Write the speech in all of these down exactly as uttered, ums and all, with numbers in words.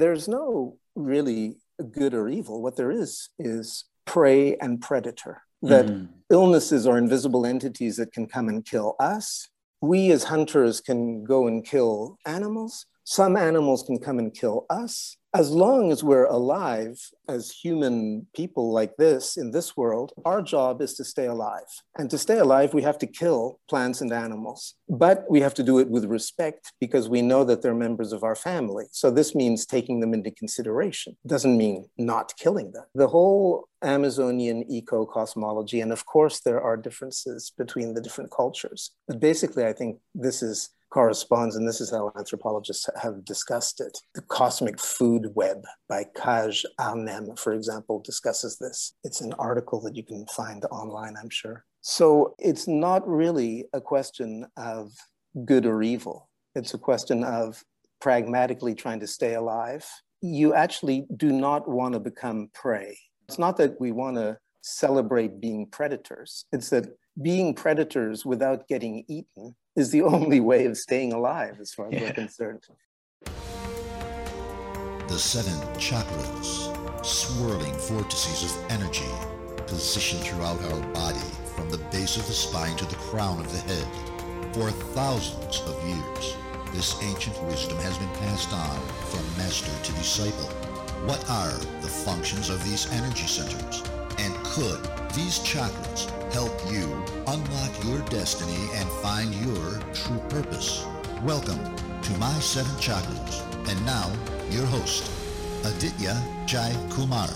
There's no really good or evil. What there is, is prey and predator, that mm. illnesses are invisible entities that can come and kill us. We as hunters can go and kill animals. Some animals can come and kill us. As long as we're alive as human people like this in this world, our job is to stay alive. And to stay alive, we have to kill plants and animals. But we have to do it with respect because we know that they're members of our family. So this means taking them into consideration. It doesn't mean not killing them. The whole Amazonian eco-cosmology, and of course there are differences between the different cultures. But basically, I think this is corresponds, and this is how anthropologists have discussed it. The Cosmic Food Web by Kaj Århem, for example, discusses this. It's an article that you can find online, I'm sure. So it's not really a question of good or evil. It's a question of pragmatically trying to stay alive. You actually do not want to become prey. It's not that we want to celebrate being predators. It's that being predators without getting eaten is the only way of staying alive, as far as yeah. we're concerned. The seven chakras, swirling vortices of energy, positioned throughout our body from the base of the spine to the crown of the head. For thousands of years, this ancient wisdom has been passed on from master to disciple. What are the functions of these energy centers? And could these chakras help you unlock your destiny and find your true purpose? Welcome to My Seven Chakras. And now, your host, Aditya Jai Kumar.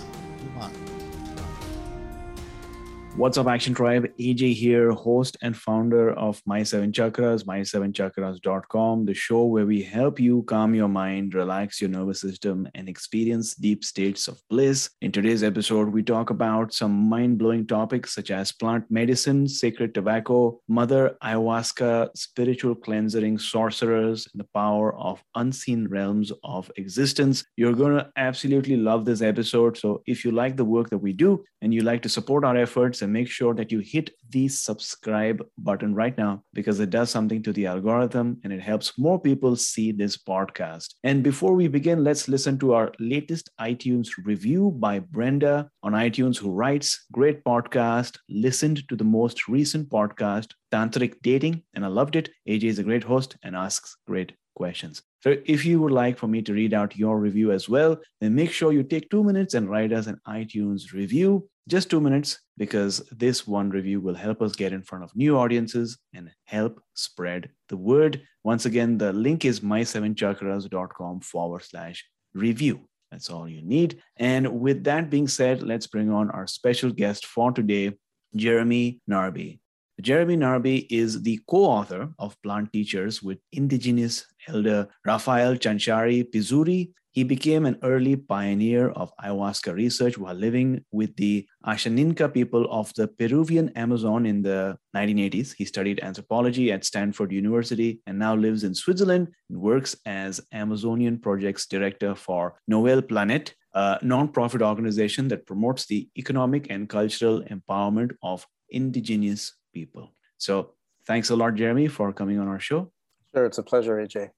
What's up, Action Tribe? A J here, host and founder of My Seven Chakras, my seven chakras dot com, the show where we help you calm your mind, relax your nervous system, and experience deep states of bliss. In today's episode, we talk about some mind-blowing topics such as plant medicine, sacred tobacco, mother ayahuasca, spiritual cleansing, sorcerers, and the power of unseen realms of existence. You're going to absolutely love this episode. So if you like the work that we do and you like to support our efforts, and make sure that you hit the subscribe button right now, because it does something to the algorithm and it helps more people see this podcast. And before we begin, let's listen to our latest iTunes review by Brenda on iTunes, who writes, "Great podcast, listened to the most recent podcast, Tantric Dating, and I loved it. A J is a great host and asks great questions." So if you would like for me to read out your review as well, then make sure you take two minutes and write us an iTunes review. Just two minutes, because this one review will help us get in front of new audiences and help spread the word. Once again, the link is my seven chakras dot com forward slash review. That's all you need. And with that being said, let's bring on our special guest for today, Jeremy Narby. Jeremy Narby is the co-author of Plant Teachers with indigenous elder Rafael Chanchari Pizuri. He became an early pioneer of ayahuasca research while living with the Ashaninka people of the Peruvian Amazon in the nineteen eighties. He studied anthropology at Stanford University and now lives in Switzerland and works as Amazonian Projects Director for Novel Planet, a nonprofit organization that promotes the economic and cultural empowerment of indigenous people. So thanks a lot, Jeremy, for coming on our show. Sure, it's a pleasure, A J.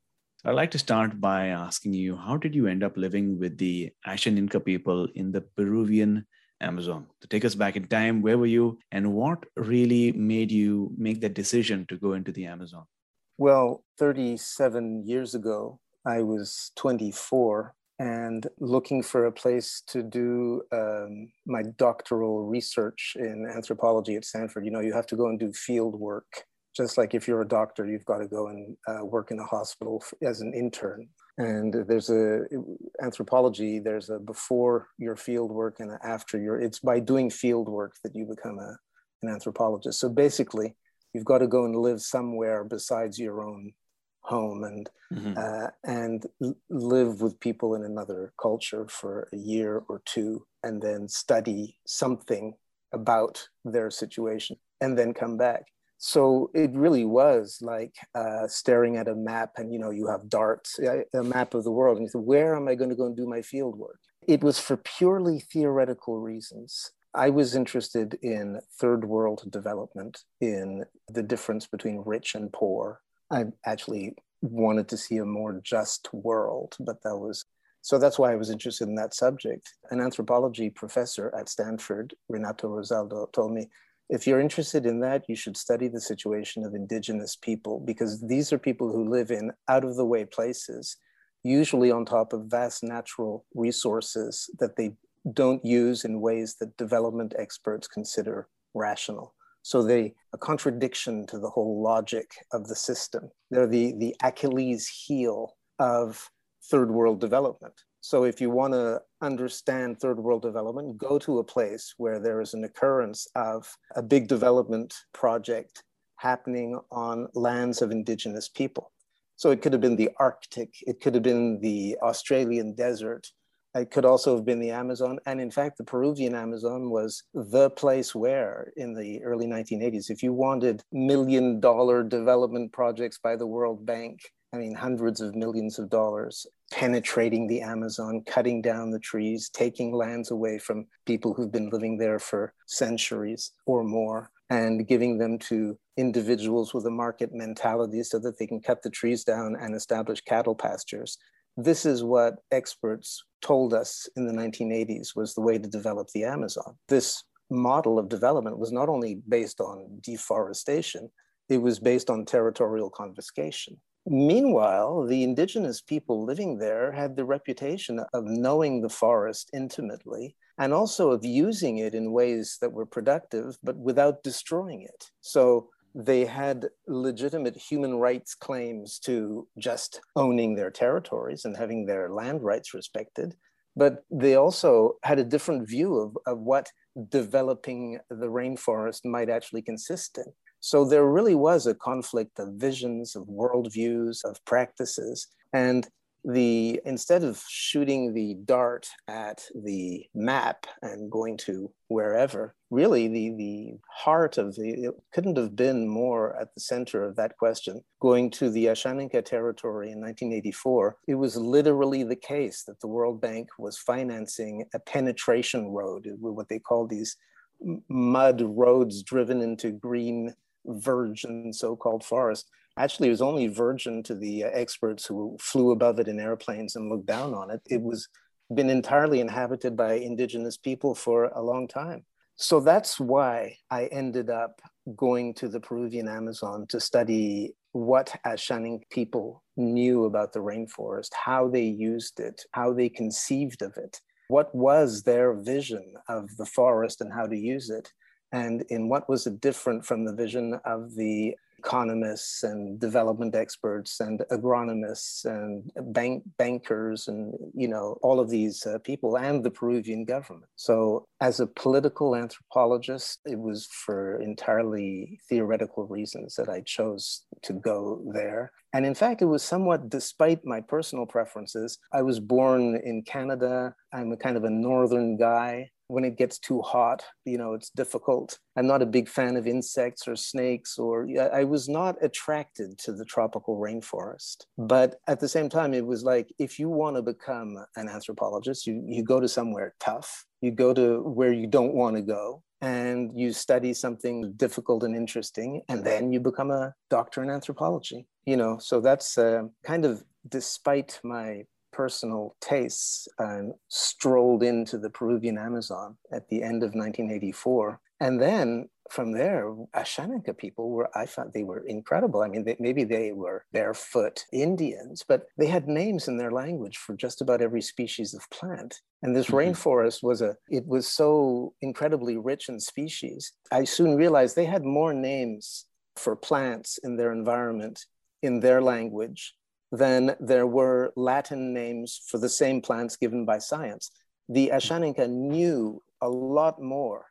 I'd like to start by asking you, how did you end up living with the Ashaninka people in the Peruvian Amazon? To take us back in time, where were you and what really made you make that decision to go into the Amazon? Well, thirty-seven years ago, I was twenty-four and looking for a place to do um, my doctoral research in anthropology at Stanford. You know, you have to go and do field work. Just like if you're a doctor, you've got to go and uh, work in a hospital f- as an intern. And there's a anthropology, there's a before your field work and after your, it's by doing field work that you become a, an anthropologist. So basically, you've got to go and live somewhere besides your own home and mm-hmm. uh, and live with people in another culture for a year or two, and then study something about their situation, and then come back. So it really was like uh, staring at a map, and you know, you have darts, a map of the world, and you say, where am I going to go and do my field work? It was for purely theoretical reasons. I was interested in third world development, in the difference between rich and poor. I actually wanted to see a more just world, but that was, so that's why I was interested in that subject. An anthropology professor at Stanford, Renato Rosaldo, told me, if you're interested in that, you should study the situation of indigenous people, because these are people who live in out-of-the-way places, usually on top of vast natural resources that they don't use in ways that development experts consider rational. So they a contradiction to the whole logic of the system. They're the, the Achilles heel of third world development. So if you want to understand third world development, go to a place where there is an occurrence of a big development project happening on lands of indigenous people. So it could have been the Arctic, it could have been the Australian desert, it could also have been the Amazon. And in fact, the Peruvian Amazon was the place where, in the early nineteen eighties, if you wanted million dollar development projects by the World Bank, I mean, hundreds of millions of dollars, penetrating the Amazon, cutting down the trees, taking lands away from people who've been living there for centuries or more, and giving them to individuals with a market mentality so that they can cut the trees down and establish cattle pastures. This is what experts told us in the nineteen eighties was the way to develop the Amazon. This model of development was not only based on deforestation, it was based on territorial confiscation. Meanwhile, the indigenous people living there had the reputation of knowing the forest intimately, and also of using it in ways that were productive, but without destroying it. So they had legitimate human rights claims to just owning their territories and having their land rights respected. But they also had a different view of, of what developing the rainforest might actually consist in. So there really was a conflict of visions, of worldviews, of practices. And the instead of shooting the dart at the map and going to wherever, really the, the heart of the, it couldn't have been more at the center of that question. Going to the Ashaninka territory in nineteen eighty-four, it was literally the case that the World Bank was financing a penetration road, what they call these mud roads driven into green virgin so-called forest. Actually, it was only virgin to the experts who flew above it in airplanes and looked down on it. It was been entirely inhabited by indigenous people for a long time. So that's why I ended up going to the Peruvian Amazon to study what Ashaninka people knew about the rainforest, how they used it, how they conceived of it, what was their vision of the forest and how to use it, and in what was it different from the vision of the economists and development experts and agronomists and bank bankers and, you know, all of these uh, people and the Peruvian government. So as a political anthropologist, it was for entirely theoretical reasons that I chose to go there. And in fact, it was somewhat despite my personal preferences. I was born in Canada. I'm a kind of a northern guy. When it gets too hot, you know, it's difficult. I'm not a big fan of insects or snakes, or I was not attracted to the tropical rainforest. But at the same time, it was like, if you want to become an anthropologist, you, you go to somewhere tough, you go to where you don't want to go, and you study something difficult and interesting, and then you become a doctor in anthropology, you know? So that's uh, kind of despite my personal tastes, and strolled into the Peruvian Amazon at the end of nineteen eighty-four. And then from there, Ashaninka people were, I thought they were incredible. I mean, they, maybe they were barefoot Indians, but they had names in their language for just about every species of plant. And this mm-hmm. rainforest was a, it was so incredibly rich in species. I soon realized they had more names for plants in their environment, in their language, then there were Latin names for the same plants given by science. The Ashaninka knew a lot more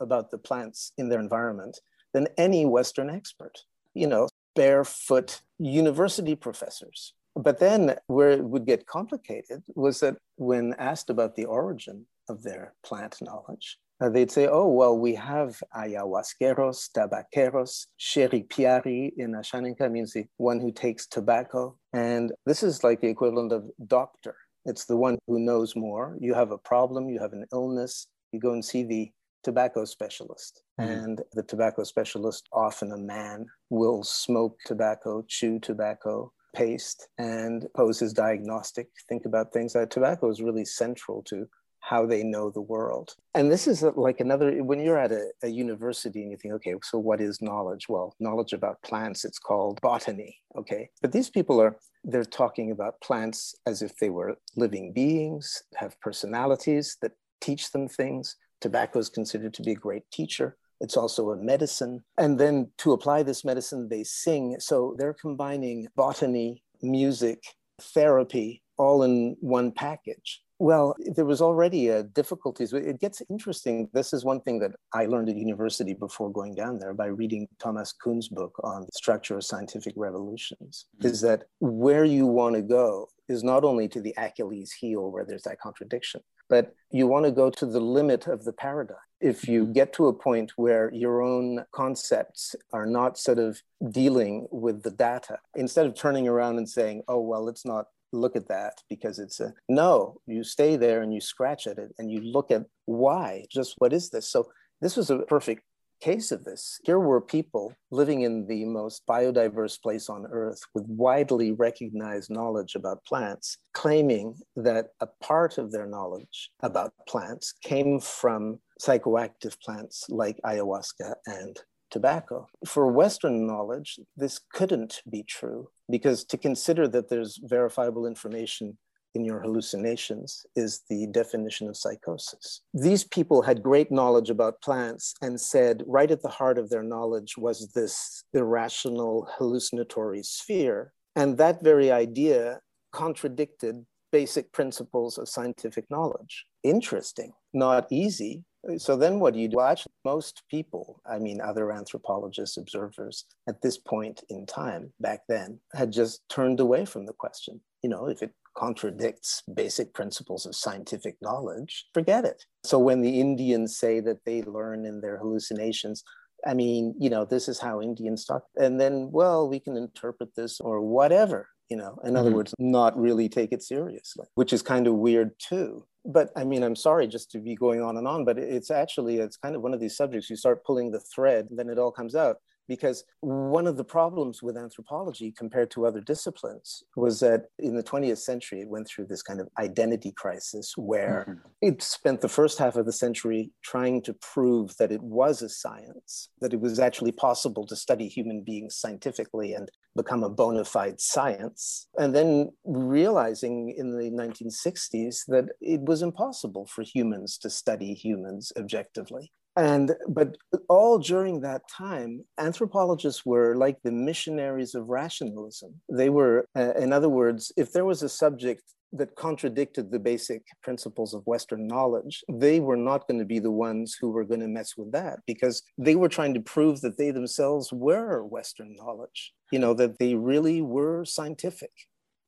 about the plants in their environment than any Western expert, you know. barefoot university professors. But then where it would get complicated was that when asked about the origin of their plant knowledge, uh, they'd say, oh, well, we have ayahuasqueros, tabaqueros, shiripiari in Ashaninka means the one who takes tobacco. And this is like the equivalent of doctor. It's the one who knows more. You have a problem, you have an illness, you go and see the tobacco specialist. Mm-hmm. And the tobacco specialist, often a man, will smoke tobacco, chew tobacco, paste, and pose his diagnostic, think about things. That tobacco is really central to how they know the world. And this is like another, when you're at a, a university and you think, okay, so what is knowledge? Well, knowledge about plants, it's called botany, okay? But these people are, they're talking about plants as if they were living beings, have personalities that teach them things. Tobacco is considered to be a great teacher. It's also a medicine. And then to apply this medicine, they sing. So they're combining botany, music, therapy, all in one package. Well, there was already uh, difficulties. It gets interesting. This is one thing that I learned at university before going down there by reading Thomas Kuhn's book on the structure of scientific revolutions, mm-hmm. is that where you want to go is not only to the Achilles heel where there's that contradiction, but you want to go to the limit of the paradigm. If you get to a point where your own concepts are not sort of dealing with the data, instead of turning around and saying, oh, well, let's not look at that because it's a, no, you stay there and you scratch at it and you look at why, just what is this? So this was a perfect case of this. Here were people living in the most biodiverse place on earth with widely recognized knowledge about plants, claiming that a part of their knowledge about plants came from psychoactive plants like ayahuasca and tobacco. For Western knowledge, this couldn't be true because to consider that there's verifiable information in your hallucinations is the definition of psychosis. These people had great knowledge about plants and said right at the heart of their knowledge was this irrational hallucinatory sphere. And that very idea contradicted basic principles of scientific knowledge. Interesting, not easy. So then what do you do? Well, actually, most people, I mean, other anthropologists, observers at this point in time back then had just turned away from the question. You know, if it contradicts basic principles of scientific knowledge, forget it. So when the Indians say that they learn in their hallucinations, I mean, you know, this is how Indians talk. And then, well, we can interpret this or whatever, you know, in mm-hmm. other words, not really take it seriously, which is kind of weird too. But I mean, I'm sorry just to be going on and on, but it's actually, it's kind of one of these subjects, you start pulling the thread, and then it all comes out. Because one of the problems with anthropology compared to other disciplines was that in the twentieth century, it went through this kind of identity crisis where mm-hmm. it spent the first half of the century trying to prove that it was a science, that it was actually possible to study human beings scientifically and become a bona fide science. And then realizing in the nineteen sixties that it was impossible for humans to study humans objectively. And, but all during that time, anthropologists were like the missionaries of rationalism. They were, uh, in other words, if there was a subject that contradicted the basic principles of Western knowledge, they were not going to be the ones who were going to mess with that because they were trying to prove that they themselves were Western knowledge, you know, that they really were scientific.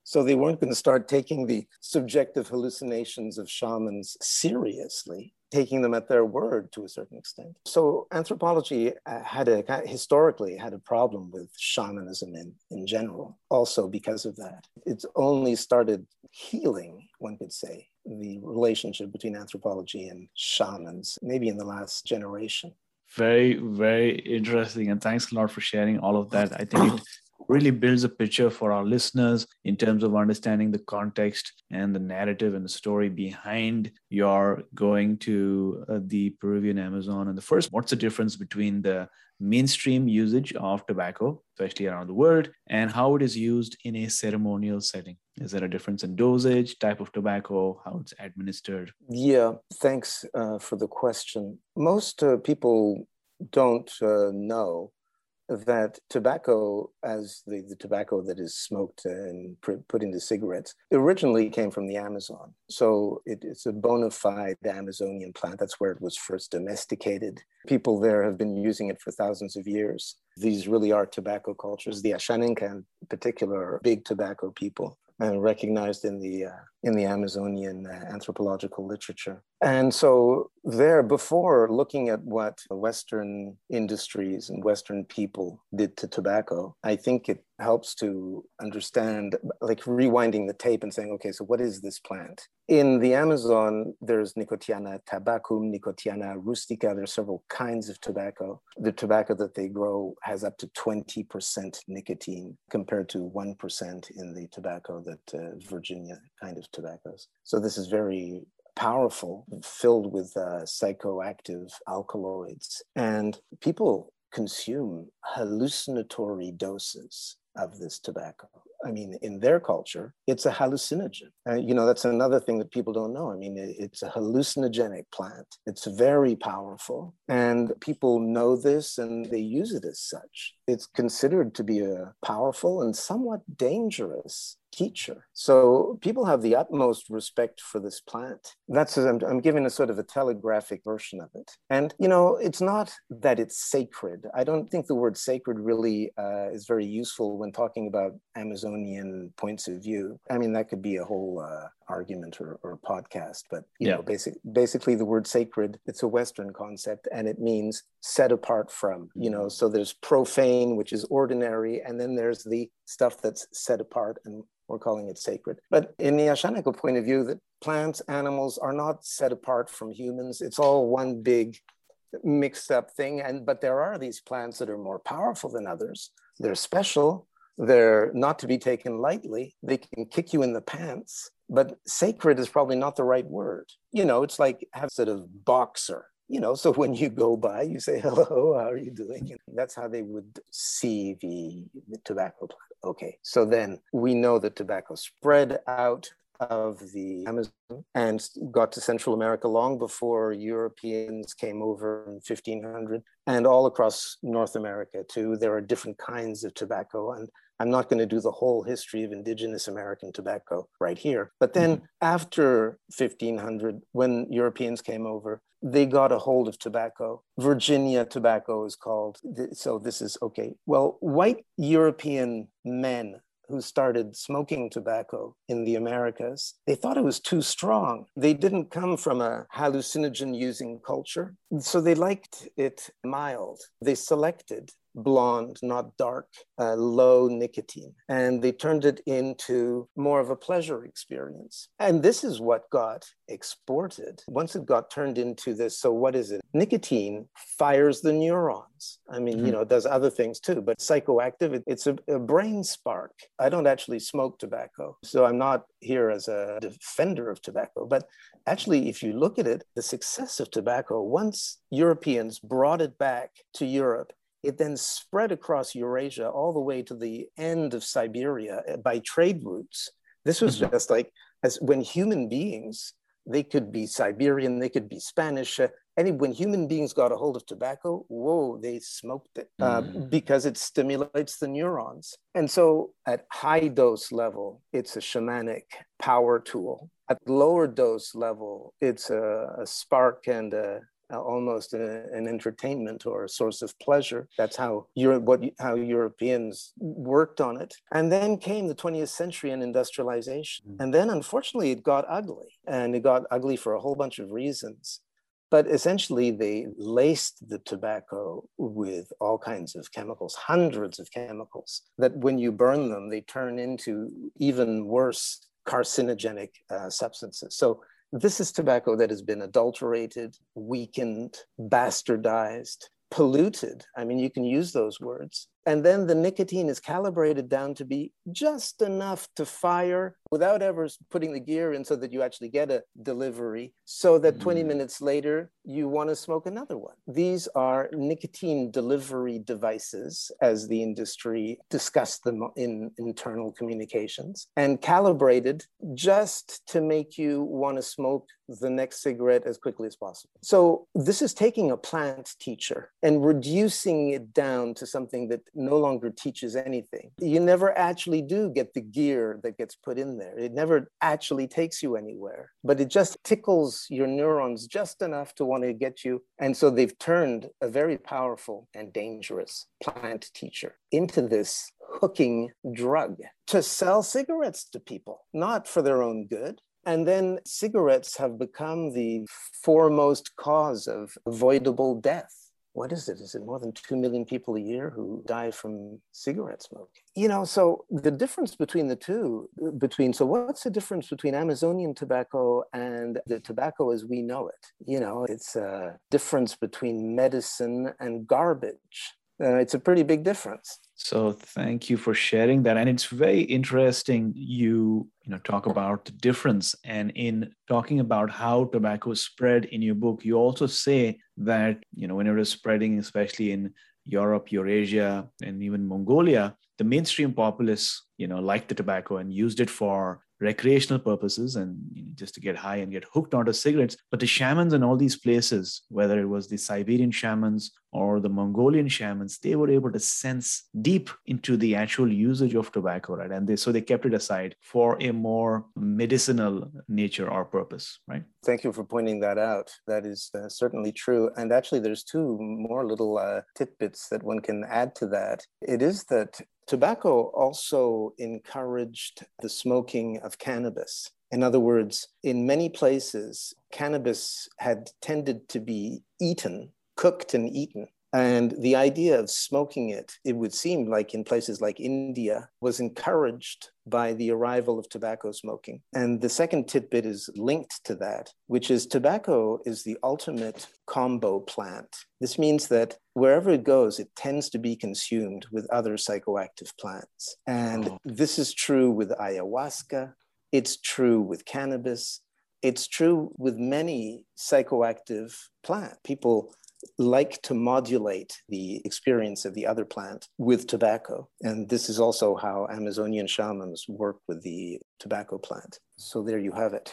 So they weren't going to start taking the subjective hallucinations of shamans seriously, taking them at their word to a certain extent. So anthropology had a, historically had a problem with shamanism in, in general, also because of that. It's only started healing, one could say, the relationship between anthropology and shamans, maybe in the last generation. Very, very interesting. And thanks a lot for sharing all of that. I think it really builds a picture for our listeners in terms of understanding the context and the narrative and the story behind your going to uh, the Peruvian Amazon. And the first, what's the difference between the mainstream usage of tobacco, especially around the world, and how it is used in a ceremonial setting? Is there a difference in dosage, type of tobacco, how it's administered? Yeah, thanks uh, for the question. Most uh, people don't uh, know that tobacco, as the, the tobacco that is smoked and put into cigarettes, originally came from the Amazon. So it, it's a bona fide Amazonian plant. That's where it was first domesticated. People there have been using it for thousands of years. These really are tobacco cultures. The Ashaninka in particular are big tobacco people, and recognized in the, uh, in the Amazonian uh, anthropological literature. And so there, before looking at what Western industries and Western people did to tobacco, I think it helps to understand, like rewinding the tape and saying, okay, so what is this plant? In the Amazon, there's Nicotiana tabacum, Nicotiana rustica. There's several kinds of tobacco. The tobacco that they grow has up to twenty percent nicotine compared to one percent in the tobacco that uh, Virginia kind of tobaccos. So this is very powerful, filled with uh, psychoactive alkaloids. And people consume hallucinatory doses of this tobacco. I mean, in their culture, it's a hallucinogen. Uh, you know, that's another thing that people don't know. I mean, it, it's a hallucinogenic plant. It's very powerful, and people know this and they use it as such. It's considered to be a powerful and somewhat dangerous teacher. So people have the utmost respect for this plant. That's, I'm, I'm giving a sort of a telegraphic version of it. And, you know, it's not that it's sacred. I don't think the word sacred really uh, is very useful when talking about Amazonian points of view. I mean, that could be a whole uh, argument or, or podcast, but, you yeah. know, basic, basically the word sacred, it's a Western concept, and it means set apart from, you know, so there's profane, which is ordinary, and then there's the stuff that's set apart, and we're calling it sacred. But in the Ashaninka point of view, that plants, animals are not set apart from humans. It's all one big mixed up thing. And but there are these plants that are more powerful than others. They're special. They're not to be taken lightly. They can kick you in the pants. But sacred is probably not the right word. You know, it's like have sort of boxer. You know, so when you go by, you say, hello, how are you doing? And that's how they would see the, the tobacco plant. Okay, so then we know that tobacco spread out of the Amazon and got to Central America long before Europeans came over in fifteen hundred, and all across North America too. There are different kinds of tobacco, and I'm not going to do the whole history of indigenous American tobacco right here. But then mm-hmm. after fifteen hundred, when Europeans came over, they got a hold of tobacco. Virginia tobacco is called. So this is, okay, well, white European men who started smoking tobacco in the Americas, they thought it was too strong. They didn't come from a hallucinogen-using culture. So they liked it mild. They selected blonde, not dark, uh, low nicotine. And they turned it into more of a pleasure experience. And this is what got exported. Once it got turned into this, so what is it? Nicotine fires the neurons. I mean, mm-hmm. you know, it does other things too, but psychoactive, it, it's a, a brain spark. I don't actually smoke tobacco, so I'm not here as a defender of tobacco. But actually, if you look at it, the success of tobacco, once Europeans brought it back to Europe, it then spread across Eurasia all the way to the end of Siberia by trade routes. This was mm-hmm. just like, as when human beings, they could be Siberian, they could be Spanish. Uh, and when human beings got a hold of tobacco, whoa, they smoked it uh, mm. because it stimulates the neurons. And so at high dose level, it's a shamanic power tool. At lower dose level, it's a, a spark and a almost a, an entertainment or a source of pleasure. That's how Europe, what how Europeans worked on it. And then came the twentieth century and industrialization. Mm. And then, unfortunately, it got ugly. And it got ugly for a whole bunch of reasons. But essentially, they laced the tobacco with all kinds of chemicals, hundreds of chemicals, that when you burn them, they turn into even worse carcinogenic uh, substances. So this is tobacco that has been adulterated, weakened, bastardized, polluted. I mean, you can use those words. And then the nicotine is calibrated down to be just enough to fire without ever putting the gear in so that you actually get a delivery, so that mm-hmm. twenty minutes later, you want to smoke another one. These are nicotine delivery devices, as the industry discussed them in internal communications, and calibrated just to make you want to smoke the next cigarette as quickly as possible. So this is taking a plant teacher and reducing it down to something that no longer teaches anything. You never actually do get the gear that gets put in there. It never actually takes you anywhere, but it just tickles your neurons just enough to want to get you. And so they've turned a very powerful and dangerous plant teacher into this hooking drug to sell cigarettes to people, not for their own good. And then cigarettes have become the foremost cause of avoidable death. What is it? Is it more than two million people a year who die from cigarette smoke? You know, so the difference between the two, between, so what's the difference between Amazonian tobacco and the tobacco as we know it? You know, it's a difference between medicine and garbage. Uh, it's a pretty big difference. So thank you for sharing that. And it's very interesting you, you know, talk about the difference. And in talking about how tobacco spread in your book, you also say that, you know, when it was spreading, especially in Europe, Eurasia, and even Mongolia, the mainstream populace, you know, liked the tobacco and used it for recreational purposes and, you know, just to get high and get hooked onto cigarettes. But the shamans in all these places, whether it was the Siberian shamans or the Mongolian shamans, they were able to sense deep into the actual usage of tobacco, right? And they, so they kept it aside for a more medicinal nature or purpose, right? Thank you for pointing that out. That is uh, certainly true. And actually, there's two more little uh, tidbits that one can add to that. It is that tobacco also encouraged the smoking of cannabis. In other words, in many places, cannabis had tended to be eaten, cooked and eaten. And the idea of smoking it, it would seem like in places like India, was encouraged by the arrival of tobacco smoking. And the second tidbit is linked to that, which is tobacco is the ultimate combo plant. This means that wherever it goes, it tends to be consumed with other psychoactive plants. And oh. this is true with ayahuasca. It's true with cannabis. It's true with many psychoactive plants. People like to modulate the experience of the other plant with tobacco. And this is also how Amazonian shamans work with the tobacco plant. So there you have it.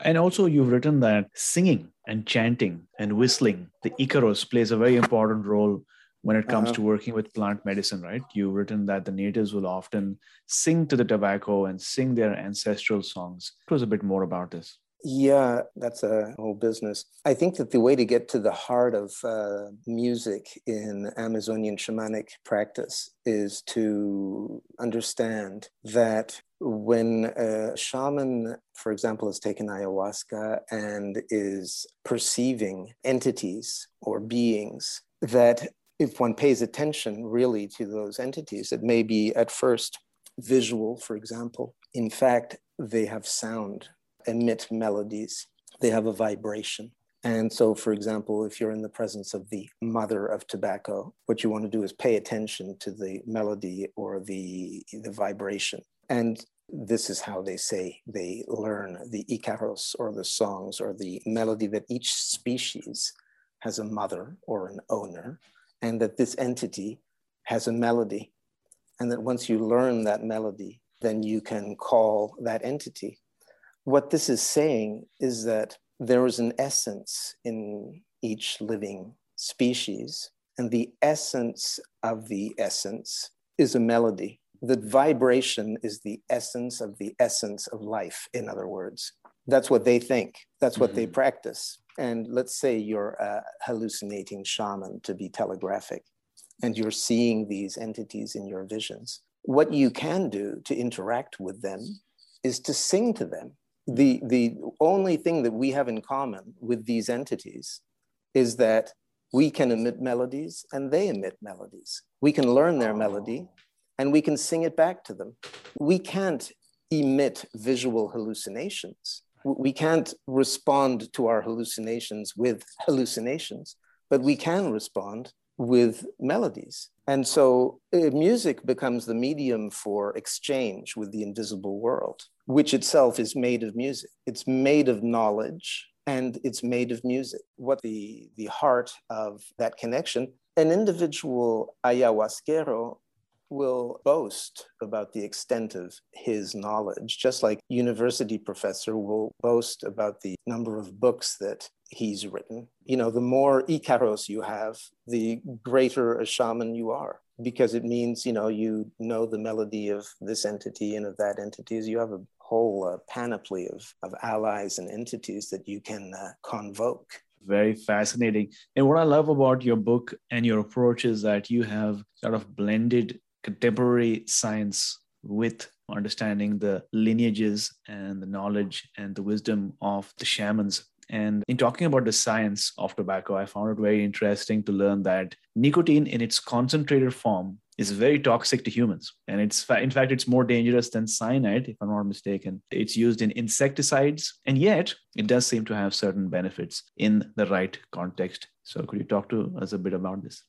And also you've written that singing and chanting and whistling, the icaros, plays a very important role when it comes uh-huh. to working with plant medicine, right? You've written that the natives will often sing to the tobacco and sing their ancestral songs. Tell us a bit more about this. Yeah, that's a whole business. I think that the way to get to the heart of uh, music in Amazonian shamanic practice is to understand that when a shaman, for example, has taken ayahuasca and is perceiving entities or beings, that if one pays attention really to those entities, it may be at first visual, for example. In fact, they have sound, emit melodies, they have a vibration. And so, for example, if you're in the presence of the mother of tobacco, what you want to do is pay attention to the melody or the, the vibration. And this is how they say they learn the icaros, or the songs, or the melody, that each species has a mother or an owner, and that this entity has a melody. And that once you learn that melody, then you can call that entity. What this is saying is that there is an essence in each living species, and the essence of the essence is a melody. The vibration is the essence of the essence of life, in other words. That's what they think. That's what mm-hmm. they practice. And let's say you're a hallucinating shaman, to be telegraphic. and you're seeing these entities in your visions. What you can do to interact with them is to sing to them. The, the only thing that we have in common with these entities is that we can emit melodies and they emit melodies. We can learn their melody and we can sing it back to them. We can't emit visual hallucinations. We can't respond to our hallucinations with hallucinations, but we can respond with melodies. And so uh, music becomes the medium for exchange with the invisible world, which itself is made of music. It's made of knowledge and it's made of music. What the, the heart of that connection, an individual ayahuasquero will boast about the extent of his knowledge, just like a university professor will boast about the number of books that he's written. You know, the more icaros you have, the greater a shaman you are, because it means, you know, you know the melody of this entity and of that entity. You have a whole uh, panoply of, of allies and entities that you can uh, convoke. Very fascinating. And what I love about your book and your approach is that you have sort of blended contemporary science with understanding the lineages and the knowledge and the wisdom of the shamans. And in talking about the science of tobacco, I found it very interesting to learn that nicotine in its concentrated form is very toxic to humans. And it's fa- in fact, it's more dangerous than cyanide, if I'm not mistaken. It's used in insecticides, and yet it does seem to have certain benefits in the right context. So could you talk to us a bit about this?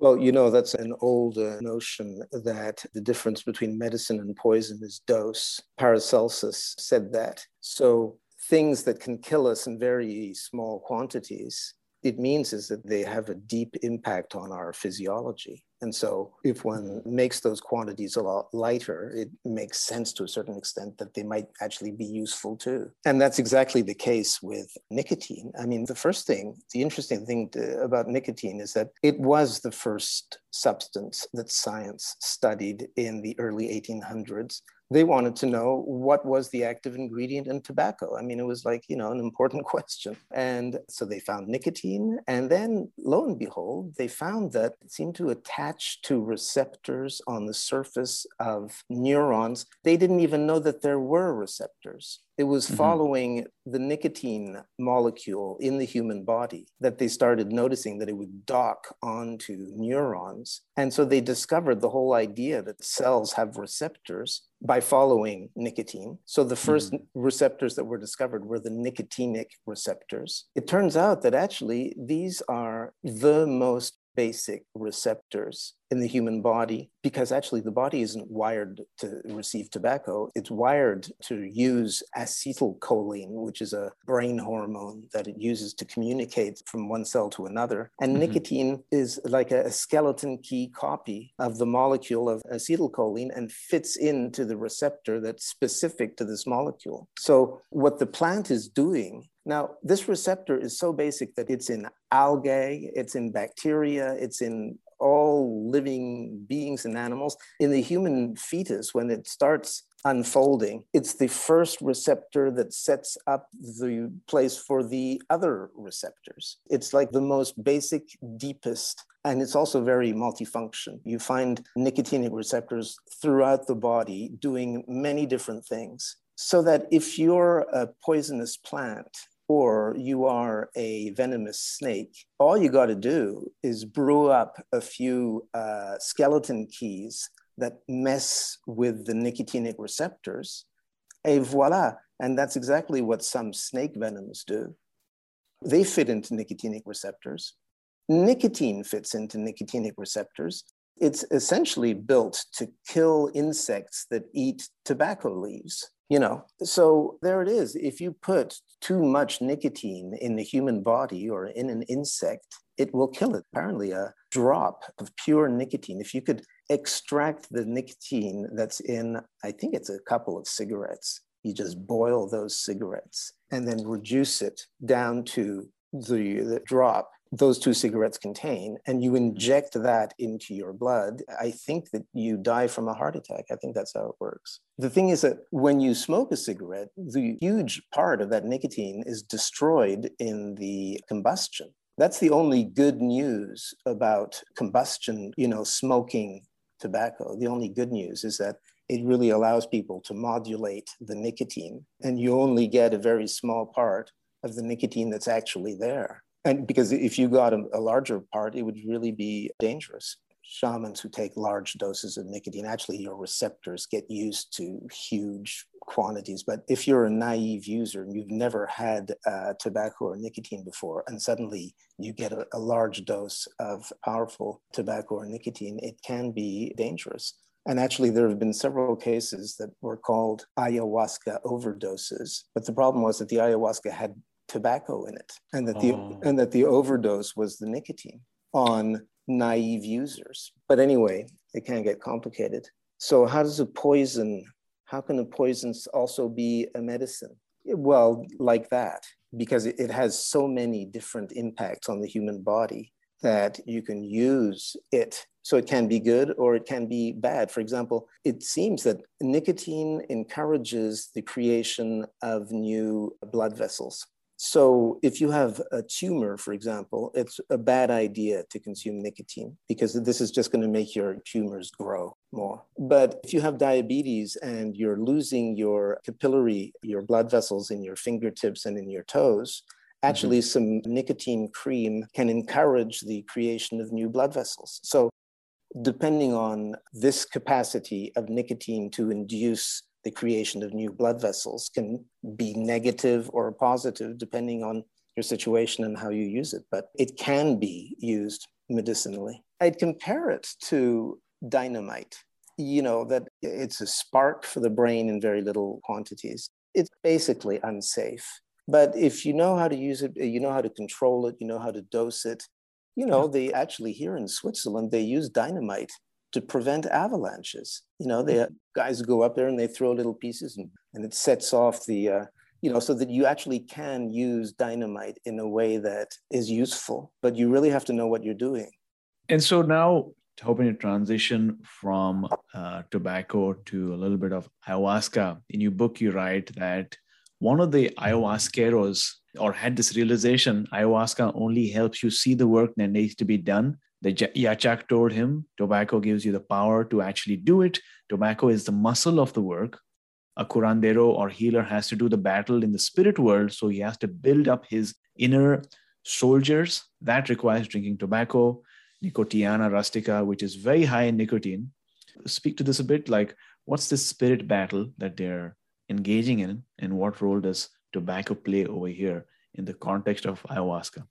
Well, you know, that's an old uh, notion that the difference between medicine and poison is dose. Paracelsus said that. So things that can kill us in very small quantities, it means is that they have a deep impact on our physiology. And so if one makes those quantities a lot lighter, it makes sense to a certain extent that they might actually be useful too. And that's exactly the case with nicotine. I mean, the first thing, the interesting thing to, about nicotine is that it was the first substance that science studied in the early eighteen hundreds. They wanted to know what was the active ingredient in tobacco. I mean, it was like, you know, an important question. And so they found nicotine. And then lo and behold, they found that it seemed to attach to receptors on the surface of neurons. They didn't even know that there were receptors. It was mm-hmm. following the nicotine molecule in the human body that they started noticing that it would dock onto neurons. And so they discovered the whole idea that cells have receptors by following nicotine. So the first mm-hmm. receptors that were discovered were the nicotinic receptors. It turns out that actually these are the most basic receptors in the human body, because actually the body isn't wired to receive tobacco. It's wired to use acetylcholine, which is a brain hormone that it uses to communicate from one cell to another. And mm-hmm. nicotine is like a skeleton key copy of the molecule of acetylcholine and fits into the receptor that's specific to this molecule. So what the plant is doing now, this receptor is so basic that it's in algae, it's in bacteria, it's in all living beings and animals. In the human fetus, when it starts unfolding, it's the first receptor that sets up the place for the other receptors. It's like the most basic, deepest, and it's also very multifunction. You find nicotinic receptors throughout the body doing many different things. So that if you're a poisonous plant or you are a venomous snake, all you got to do is brew up a few uh, skeleton keys that mess with the nicotinic receptors, et voila. And that's exactly what some snake venoms do. They fit into nicotinic receptors. Nicotine fits into nicotinic receptors. It's essentially built to kill insects that eat tobacco leaves. You know, so there it is. If you put too much nicotine in the human body or in an insect, it will kill it. Apparently, a drop of pure nicotine. If you could extract the nicotine that's in, I think it's a couple of cigarettes, you just boil those cigarettes and then reduce it down to the, the drop those two cigarettes contain, and you inject that into your blood, I think that you die from a heart attack. I think that's how it works. The thing is that when you smoke a cigarette, the huge part of that nicotine is destroyed in the combustion. That's the only good news about combustion, you know, smoking tobacco. The only good news is that it really allows people to modulate the nicotine, and you only get a very small part of the nicotine that's actually there. And because if you got a, a larger part, it would really be dangerous. Shamans who take large doses of nicotine, actually your receptors get used to huge quantities. But if you're a naive user and you've never had uh, tobacco or nicotine before, and suddenly you get a, a large dose of powerful tobacco or nicotine, it can be dangerous. And actually, there have been several cases that were called ayahuasca overdoses. But the problem was that the ayahuasca had tobacco in it, and that the oh. and that the overdose was the nicotine on naive users. But anyway, it can get complicated. So how does a poison, how can a poison also be a medicine? Well, like that, because it has so many different impacts on the human body that you can use it. So it can be good or it can be bad. For example, it seems that nicotine encourages the creation of new blood vessels. So if you have a tumor, for example, it's a bad idea to consume nicotine because this is just going to make your tumors grow more. But if you have diabetes and you're losing your capillary, your blood vessels in your fingertips and in your toes, actually mm-hmm. some nicotine cream can encourage the creation of new blood vessels. So depending on this capacity of nicotine to induce the creation of new blood vessels can be negative or positive depending on your situation and how you use it, but it can be used medicinally. I'd compare it to dynamite, you know, that it's a spark for the brain in very little quantities. It's basically unsafe, but if you know how to use it, you know how to control it, you know how to dose it, you know, they actually here in Switzerland, they use dynamite to prevent avalanches. You know, the guys go up there and they throw little pieces and, and it sets off the, uh, you know, so that you actually can use dynamite in a way that is useful, but you really have to know what you're doing. And so now hoping to transition from uh, tobacco to a little bit of ayahuasca. In your book, you write that one of the ayahuasqueros or had this realization, ayahuasca only helps you see the work that needs to be done. The yachak told him, tobacco gives you the power to actually do it. Tobacco is the muscle of the work. A curandero or healer has to do the battle in the spirit world, so he has to build up his inner soldiers. That requires drinking tobacco, Nicotiana rustica, which is very high in nicotine. Speak to this a bit, like what's this spirit battle that they're engaging in, and what role does tobacco play over here in the context of ayahuasca?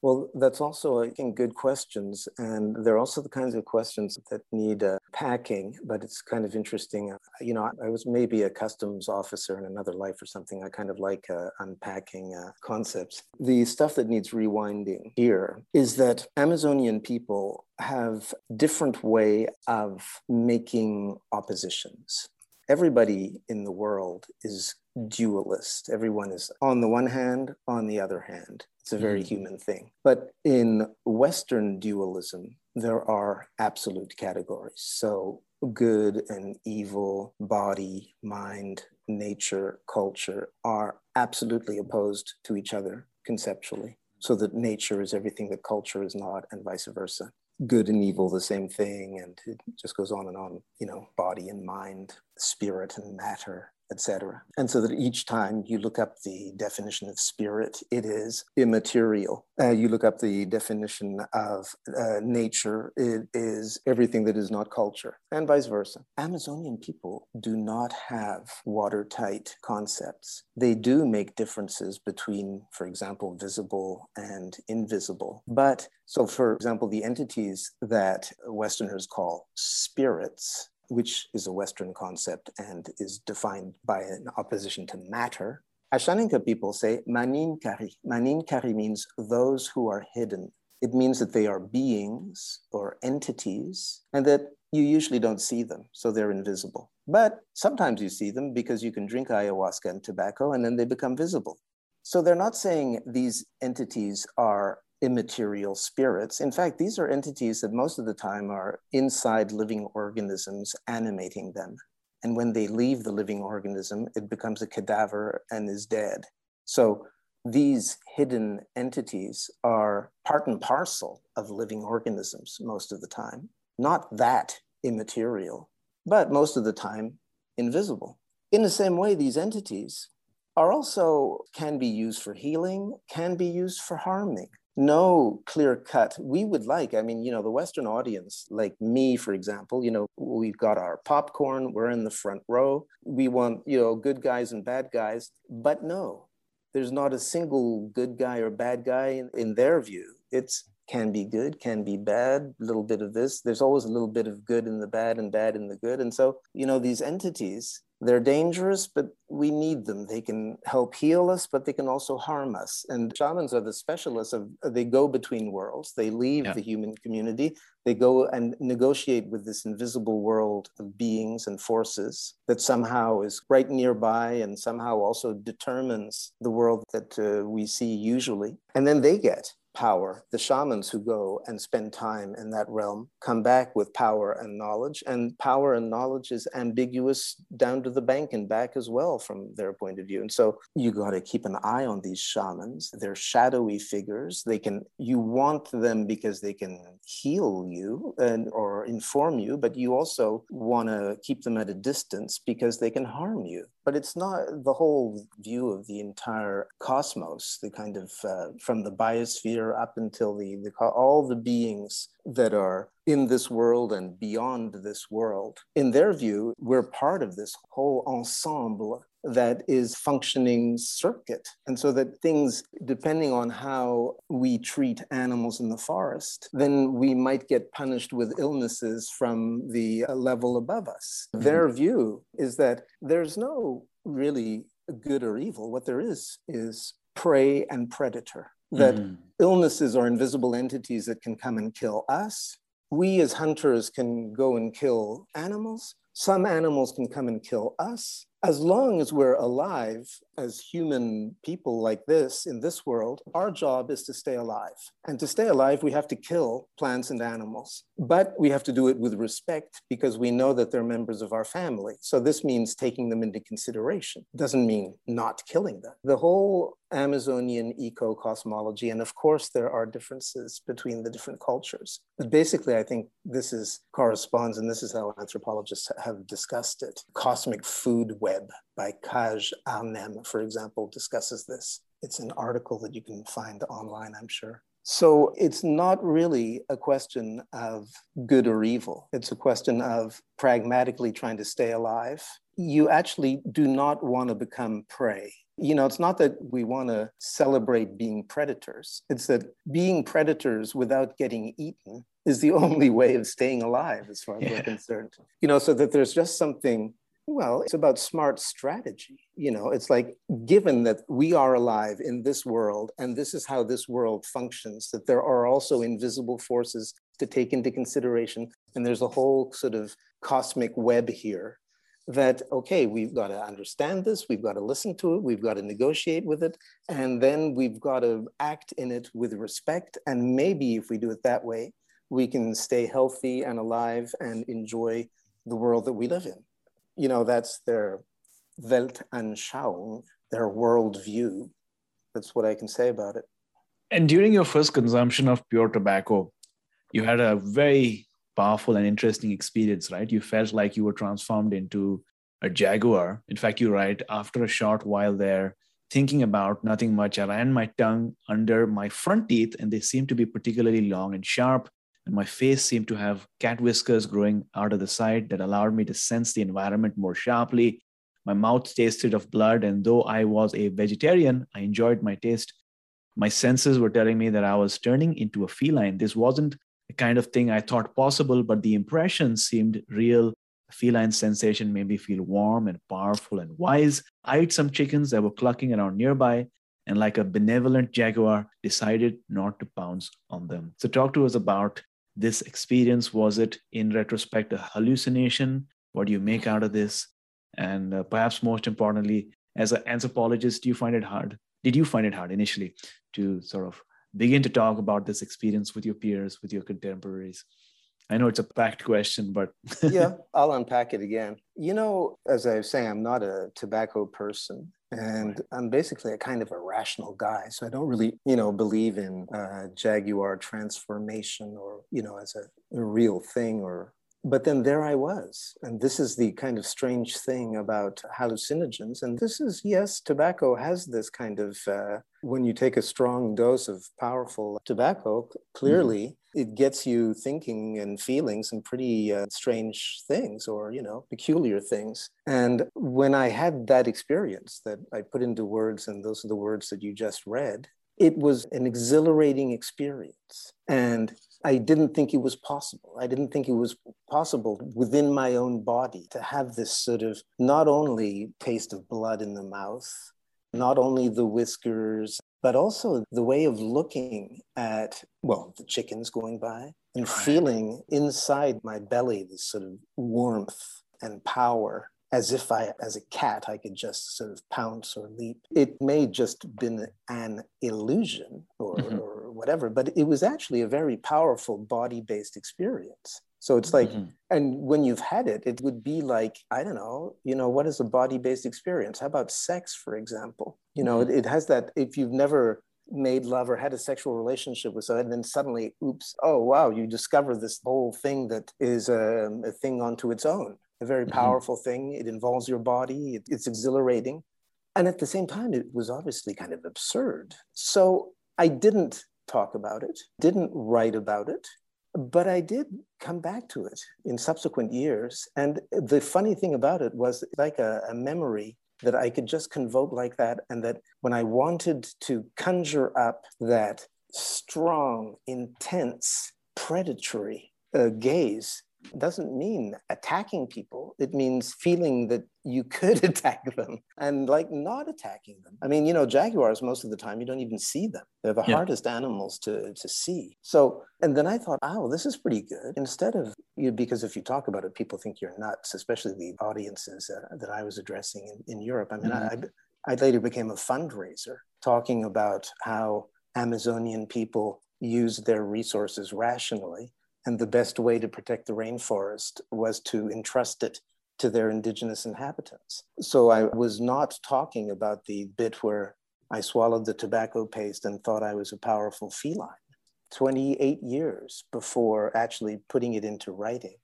Well, that's also, I think, good questions. And they're also the kinds of questions that need uh, packing, but it's kind of interesting. Uh, you know, I, I was maybe a customs officer in another life or something. I kind of like uh, unpacking uh, concepts. The stuff that needs rewinding here is that Amazonian people have different way of making oppositions. Everybody in the world is dualist. Everyone is on the one hand, on the other hand. It's a very human thing. But in Western dualism, there are absolute categories. So good and evil, body, mind, nature, culture are absolutely opposed to each other conceptually. So that nature is everything that culture is not, and vice versa. Good and evil, the same thing. And it just goes on and on, you know, body and mind, spirit and matter, et cetera. And so that each time you look up the definition of spirit, it is immaterial. Uh, you look up the definition of uh, nature, it is everything that is not culture, and vice versa. Amazonian people do not have watertight concepts. They do make differences between, for example, visible and invisible. But so, for example, the entities that Westerners call spirits, which is a Western concept and is defined by an opposition to matter. Ashaninka people say maninkari. Maninkari means those who are hidden. It means that they are beings or entities and that you usually don't see them, so they're invisible. But sometimes you see them because you can drink ayahuasca and tobacco and then they become visible. So they're not saying these entities are immaterial spirits. In fact, these are entities that most of the time are inside living organisms animating them. And when they leave the living organism, it becomes a cadaver and is dead. So these hidden entities are part and parcel of living organisms most of the time, not that immaterial, but most of the time invisible. In the same way, these entities are also, can be used for healing, can be used for harming. No clear cut. We would like, I mean, you know, the Western audience, like me, for example, you know, we've got our popcorn, we're in the front row. We want, you know, good guys and bad guys, but no, there's not a single good guy or bad guy in, in their view. It's can be good, can be bad, a little bit of this. There's always a little bit of good in the bad and bad in the good. And so, you know, these entities, they're dangerous, but we need them. They can help heal us, but they can also harm us. And shamans are the specialists of, they go between worlds. They leave yeah. the human community. They go and negotiate with this invisible world of beings and forces that somehow is right nearby and somehow also determines the world that uh, we see usually. And then they get power. The shamans who go and spend time in that realm come back with power and knowledge, and power and knowledge is ambiguous down to the bank and back as well from their point of view. And so you got to keep an eye on these shamans. They're shadowy figures. They can, you want them because they can heal you and or inform you, but you also want to keep them at a distance because they can harm you. But it's not the whole view of the entire cosmos, the kind of uh, from the biosphere up until the, the all the beings that are in this world and beyond this world. In their view, we're part of this whole ensemble that is functioning circuit. And so that things, depending on how we treat animals in the forest, then we might get punished with illnesses from the level above us. Mm-hmm. Their view is that there's no really good or evil. What there is, is prey and predator, that mm. illnesses are invisible entities that can come and kill us. We as hunters can go and kill animals. Some animals can come and kill us. As long as we're alive as human people like this in this world, our job is to stay alive. And to stay alive, we have to kill plants and animals. But we have to do it with respect because we know that they're members of our family. So this means taking them into consideration. It doesn't mean not killing them. The whole Amazonian eco-cosmology, and of course there are differences between the different cultures. But basically, I think this is corresponds, and this is how anthropologists have discussed it. Cosmic food web by Kaj Århem, for example, discusses this. It's an article that you can find online, I'm sure. So it's not really a question of good or evil. It's a question of pragmatically trying to stay alive. You actually do not want to become prey. You know, it's not that we want to celebrate being predators. It's that being predators without getting eaten is the only way of staying alive, as far as yeah. we're concerned. You know, so that there's just something, well, it's about smart strategy. You know, it's like, given that we are alive in this world, and this is how this world functions, that there are also invisible forces to take into consideration. And there's a whole sort of cosmic web here. That, okay, we've got to understand this, we've got to listen to it, we've got to negotiate with it, and then we've got to act in it with respect. And maybe if we do it that way, we can stay healthy and alive and enjoy the world that we live in. You know, that's their Weltanschauung, their worldview. That's what I can say about it. And during your first consumption of pure tobacco, you had a very powerful and interesting experience, right? You felt like you were transformed into a jaguar. In fact, you write, after a short while there, thinking about nothing much, I ran my tongue under my front teeth and they seemed to be particularly long and sharp. And my face seemed to have cat whiskers growing out of the side that allowed me to sense the environment more sharply. My mouth tasted of blood. And though I was a vegetarian, I enjoyed my taste. My senses were telling me that I was turning into a feline. This wasn't kind of thing I thought possible, but the impression seemed real. Feline sensation made me feel warm and powerful and wise. I ate some chickens that were clucking around nearby and, like a benevolent jaguar, decided not to pounce on them. So talk to us about this experience. Was it, in retrospect, a hallucination? What do you make out of this? And uh, perhaps most importantly, as an anthropologist, do you find it hard? Did you find it hard initially to sort of begin to talk about this experience with your peers, with your contemporaries? I know it's a packed question, but... yeah, I'll unpack it again. You know, as I was saying, I'm not a tobacco person. And I'm basically a kind of a rational guy. So I don't really, you know, believe in uh, jaguar transformation or, you know, as a, a real thing or, but then there I was. And this is the kind of strange thing about hallucinogens. And this is, yes, tobacco has this kind of, uh, when you take a strong dose of powerful tobacco, clearly, mm-hmm. it gets you thinking and feeling some pretty uh, strange things or, you know, peculiar things. And when I had that experience that I put into words, and those are the words that you just read, it was an exhilarating experience. And I didn't think it was possible. I didn't think it was possible within my own body to have this sort of not only taste of blood in the mouth, not only the whiskers, but also the way of looking at, well, the chickens going by and feeling inside my belly this sort of warmth and power, as if I, as a cat, I could just sort of pounce or leap. It may just been an illusion or, mm-hmm. or whatever, but it was actually a very powerful body-based experience. So it's like, mm-hmm. and when you've had it, it would be like, I don't know, you know, what is a body-based experience? How about sex, for example? You know, mm-hmm. it, it has that, if you've never made love or had a sexual relationship with someone, and then suddenly, oops, oh, wow, you discover this whole thing that is um, a thing onto its own, a very mm-hmm. powerful thing. It involves your body. It, it's exhilarating. And at the same time, it was obviously kind of absurd. So I didn't talk about it, didn't write about it. But I did come back to it in subsequent years. And the funny thing about it was like a, a memory that I could just convoke like that. And that when I wanted to conjure up that strong, intense, predatory uh, gaze, doesn't mean attacking people. It means feeling that you could attack them and like not attacking them. I mean, you know, jaguars, most of the time, you don't even see them. They're the yeah. hardest animals to, to see. So, and then I thought, oh, this is pretty good. Instead of, you because if you talk about it, people think you're nuts, especially the audiences uh, that I was addressing in, in Europe. I mean, mm-hmm. I, I later became a fundraiser talking about how Amazonian people use their resources rationally. And the best way to protect the rainforest was to entrust it to their indigenous inhabitants. So I was not talking about the bit where I swallowed the tobacco paste and thought I was a powerful feline, twenty-eight years before actually putting it into writing.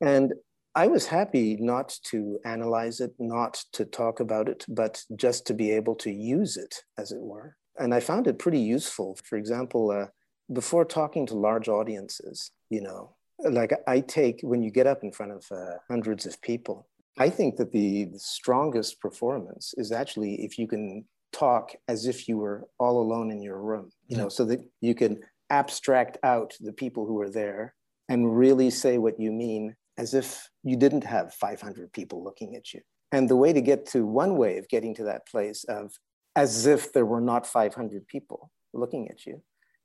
And I was happy not to analyze it, not to talk about it, but just to be able to use it, as it were. And I found it pretty useful. For example, uh, before talking to large audiences, you know, like I take, when you get up in front of uh, hundreds of people, I think that the, the strongest performance is actually if you can talk as if you were all alone in your room, you know, so that you can abstract out the people who are there and really say what you mean as if you didn't have five hundred people looking at you. And the way to get to one way of getting to that place of as if there were not five hundred people looking at you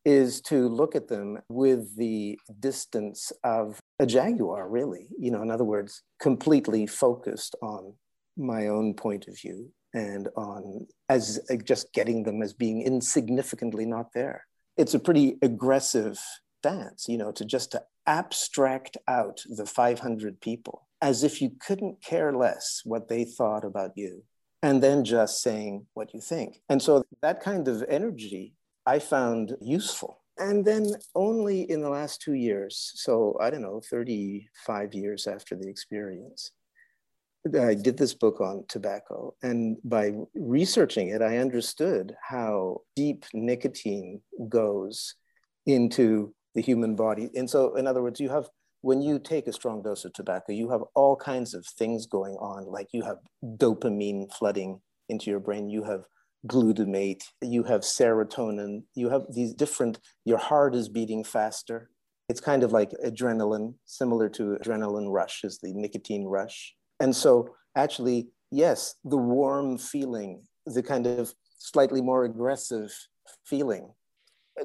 is to look at them with the distance of a jaguar, really. You know, in other words, completely focused on my own point of view and on as uh, just getting them as being insignificantly not there. It's a pretty aggressive stance, you know, to just to abstract out the five hundred people as if you couldn't care less what they thought about you, and then just saying what you think. And so that kind of energy I found useful. And then only in the last two years, so I don't know, thirty-five years after the experience, I did this book on tobacco. And by researching it, I understood how deep nicotine goes into the human body. And so, in other words, you have, when you take a strong dose of tobacco, you have all kinds of things going on. Like you have dopamine flooding into your brain. You have glutamate, you have serotonin, you have these different, your heart is beating faster. It's kind of like adrenaline, similar to adrenaline rush is the nicotine rush. And so actually, yes, the warm feeling, the kind of slightly more aggressive feeling.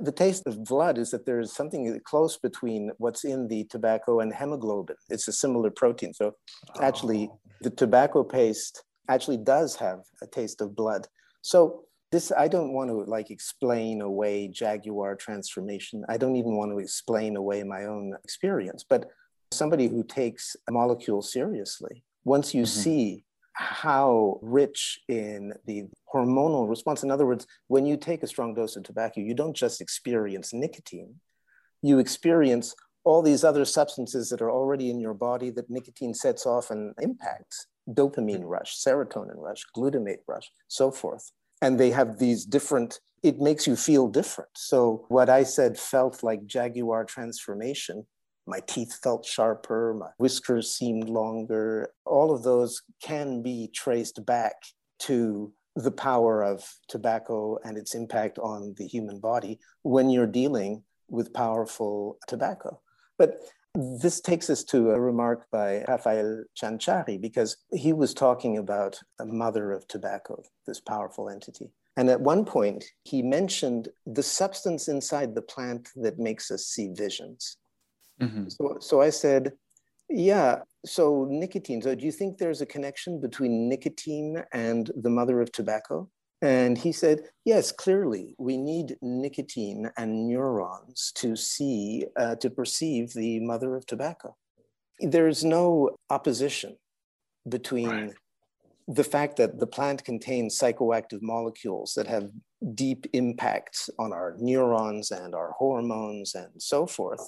The taste of blood is that there is something close between what's in the tobacco and hemoglobin. It's a similar protein. So actually, oh. the tobacco paste actually does have a taste of blood. So this, I don't want to like explain away jaguar transformation. I don't even want to explain away my own experience, but somebody who takes a molecule seriously, once you mm-hmm. see how rich in the hormonal response. In other words, when you take a strong dose of tobacco, you don't just experience nicotine, you experience all these other substances that are already in your body that nicotine sets off and impacts: dopamine rush, serotonin rush, glutamate rush, so forth. And they have these different, it makes you feel different. So what I said felt like jaguar transformation. My teeth felt sharper, my whiskers seemed longer. All of those can be traced back to the power of tobacco and its impact on the human body when you're dealing with powerful tobacco. But this takes us to a remark by Rafael Chanchari, because he was talking about the mother of tobacco, this powerful entity. And at one point, he mentioned the substance inside the plant that makes us see visions. Mm-hmm. So, so I said, yeah, so nicotine. So do you think there's a connection between nicotine and the mother of tobacco? And he said, yes, clearly, we need nicotine and neurons to see, uh, to perceive the mother of tobacco. There's no opposition between right. the fact that the plant contains psychoactive molecules that have deep impacts on our neurons and our hormones and so forth.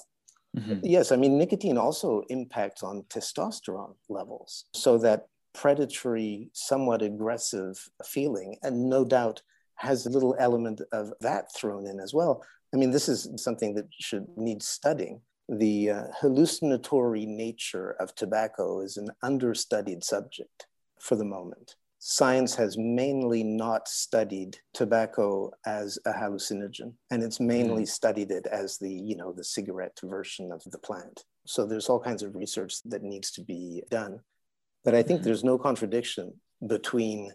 Mm-hmm. Yes, I mean, nicotine also impacts on testosterone levels, so that predatory, somewhat aggressive feeling, and no doubt has a little element of that thrown in as well. I mean, this is something that should need studying. The uh, hallucinatory nature of tobacco is an understudied subject for the moment. Science has mainly not studied tobacco as a hallucinogen, and it's mainly mm-hmm. studied it as the, you know, the cigarette version of the plant. So there's all kinds of research that needs to be done. But I think mm-hmm. there's no contradiction between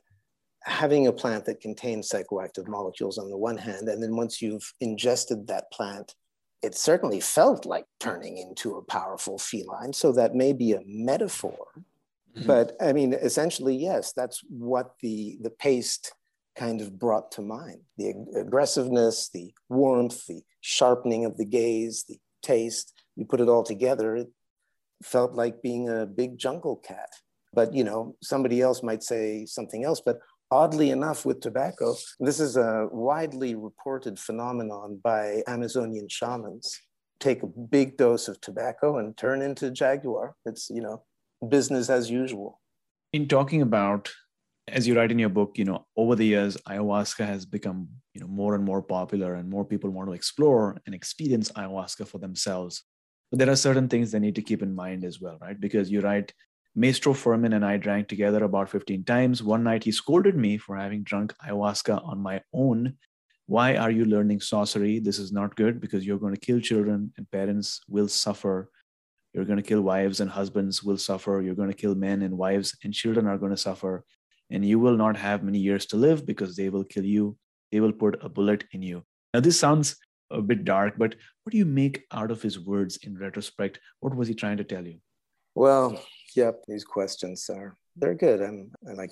having a plant that contains psychoactive molecules on the one hand, and then once you've ingested that plant, it certainly felt like turning into a powerful feline. So that may be a metaphor. But I mean, essentially, yes, that's what the, the paste kind of brought to mind. The ag- aggressiveness, the warmth, the sharpening of the gaze, the taste, you put it all together, it felt like being a big jungle cat. But, you know, somebody else might say something else. But oddly enough, with tobacco, this is a widely reported phenomenon by Amazonian shamans. Take a big dose of tobacco and turn into jaguar. It's, you know, business as usual. In talking about, as you write in your book, you know, over the years, ayahuasca has become, you know, more and more popular, and more people want to explore and experience ayahuasca for themselves. But there are certain things they need to keep in mind as well, right? Because you write, Maestro Furman and I drank together about fifteen times. One night he scolded me for having drunk ayahuasca on my own. Why are you learning sorcery? This is not good, because you're going to kill children and parents will suffer. You're going to kill wives and husbands will suffer. You're going to kill men and wives and children are going to suffer. And you will not have many years to live, because they will kill you. They will put a bullet in you. Now, this sounds a bit dark, but what do you make out of his words in retrospect? What was he trying to tell you? Well, yep, these questions are, they're good. I'm, I'm like,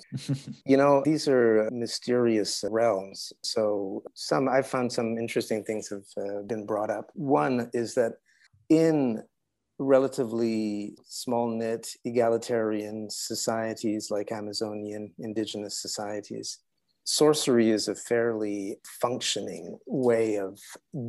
you know, these are mysterious realms. So some, I've found some interesting things have uh, been brought up. One is that in relatively small-knit, egalitarian societies like Amazonian indigenous societies, sorcery is a fairly functioning way of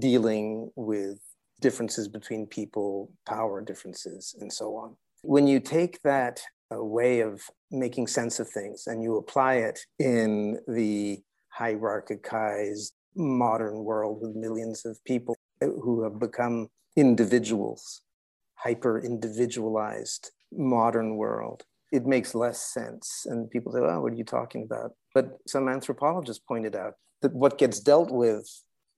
dealing with differences between people, power differences, and so on. When you take that uh, way of making sense of things and you apply it in the hierarchicized modern world with millions of people who have become individuals, hyper-individualized modern world, it makes less sense. And people say, oh, what are you talking about? But some anthropologists pointed out that what gets dealt with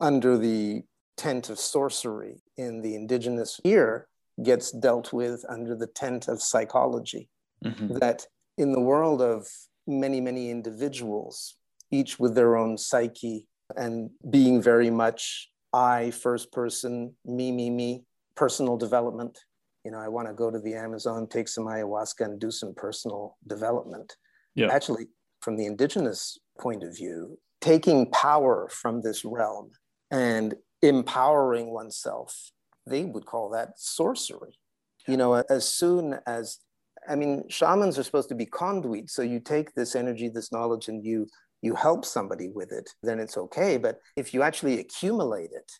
under the tent of sorcery in the indigenous sphere gets dealt with under the tent of psychology. Mm-hmm. That in the world of many, many individuals, each with their own psyche and being very much I, first person, me, me, me, personal development. You know, I want to go to the Amazon, take some ayahuasca, and do some personal development. Yeah. Actually, from the indigenous point of view, taking power from this realm and empowering oneself, they would call that sorcery. Yeah. You know, as soon as I mean, shamans are supposed to be conduits. So you take this energy, this knowledge, and you you help somebody with it, then it's okay. But if you actually accumulate it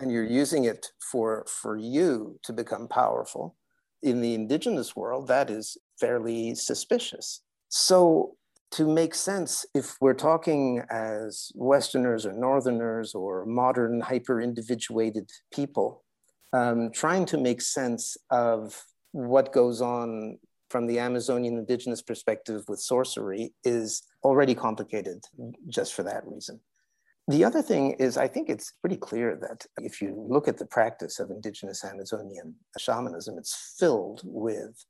and you're using it for, for you to become powerful, in the indigenous world, that is fairly suspicious. So to make sense, if we're talking as Westerners or Northerners or modern hyper-individuated people, um, trying to make sense of what goes on from the Amazonian indigenous perspective with sorcery is already complicated just for that reason. The other thing is, I think it's pretty clear that if you look at the practice of indigenous Amazonian shamanism, it's filled with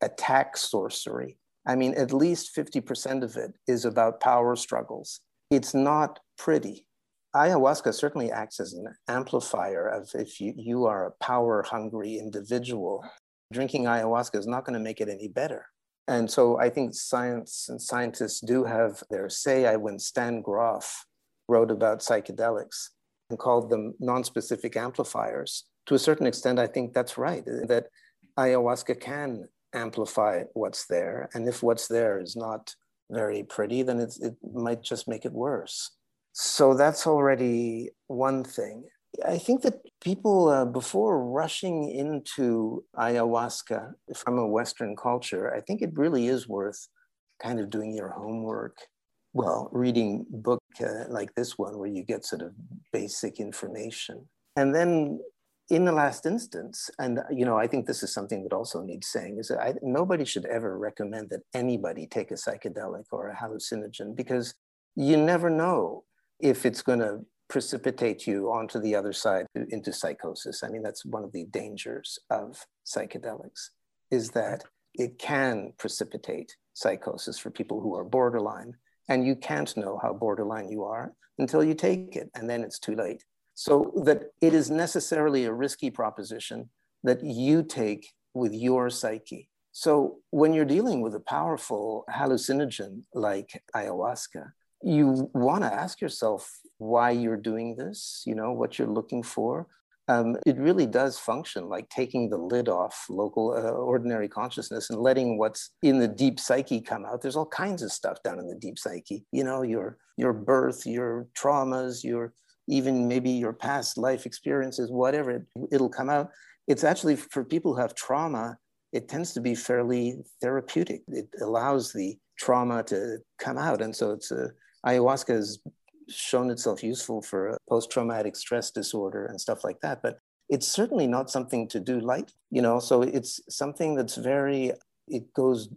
attack sorcery. I mean, at least fifty percent of it is about power struggles. It's not pretty. Ayahuasca certainly acts as an amplifier of if you, you are a power-hungry individual. Drinking ayahuasca is not going to make it any better. And so I think science and scientists do have their say. I, when Stan Grof wrote about psychedelics and called them non-specific amplifiers, to a certain extent, I think that's right, that ayahuasca can amplify what's there. And if what's there is not very pretty, then it's, it might just make it worse. So that's already one thing. I think that people, uh, before rushing into ayahuasca from a Western culture, I think it really is worth kind of doing your homework. Well, reading a book uh, like this one, where you get sort of basic information. And then in the last instance, and you know, I think this is something that also needs saying, is that I, nobody should ever recommend that anybody take a psychedelic or a hallucinogen, because you never know if it's going to precipitate you onto the other side into psychosis. I mean, that's one of the dangers of psychedelics, is that it can precipitate psychosis for people who are borderline, and you can't know how borderline you are until you take it, and then it's too late. So that it is necessarily a risky proposition that you take with your psyche. So when you're dealing with a powerful hallucinogen like ayahuasca, you want to ask yourself why you're doing this, you know, what you're looking for. Um, it really does function like taking the lid off local uh, ordinary consciousness and letting what's in the deep psyche come out. There's all kinds of stuff down in the deep psyche, you know, your your birth, your traumas, your even maybe your past life experiences, whatever, it, it'll come out. It's actually, for people who have trauma, it tends to be fairly therapeutic. It allows the trauma to come out. And so it's a, ayahuasca has shown itself useful for post-traumatic stress disorder and stuff like that, but it's certainly not something to do light, you know, so it's something that's very, it goes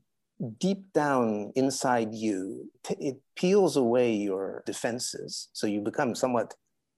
deep down inside you. It peels away your defenses. So you become somewhat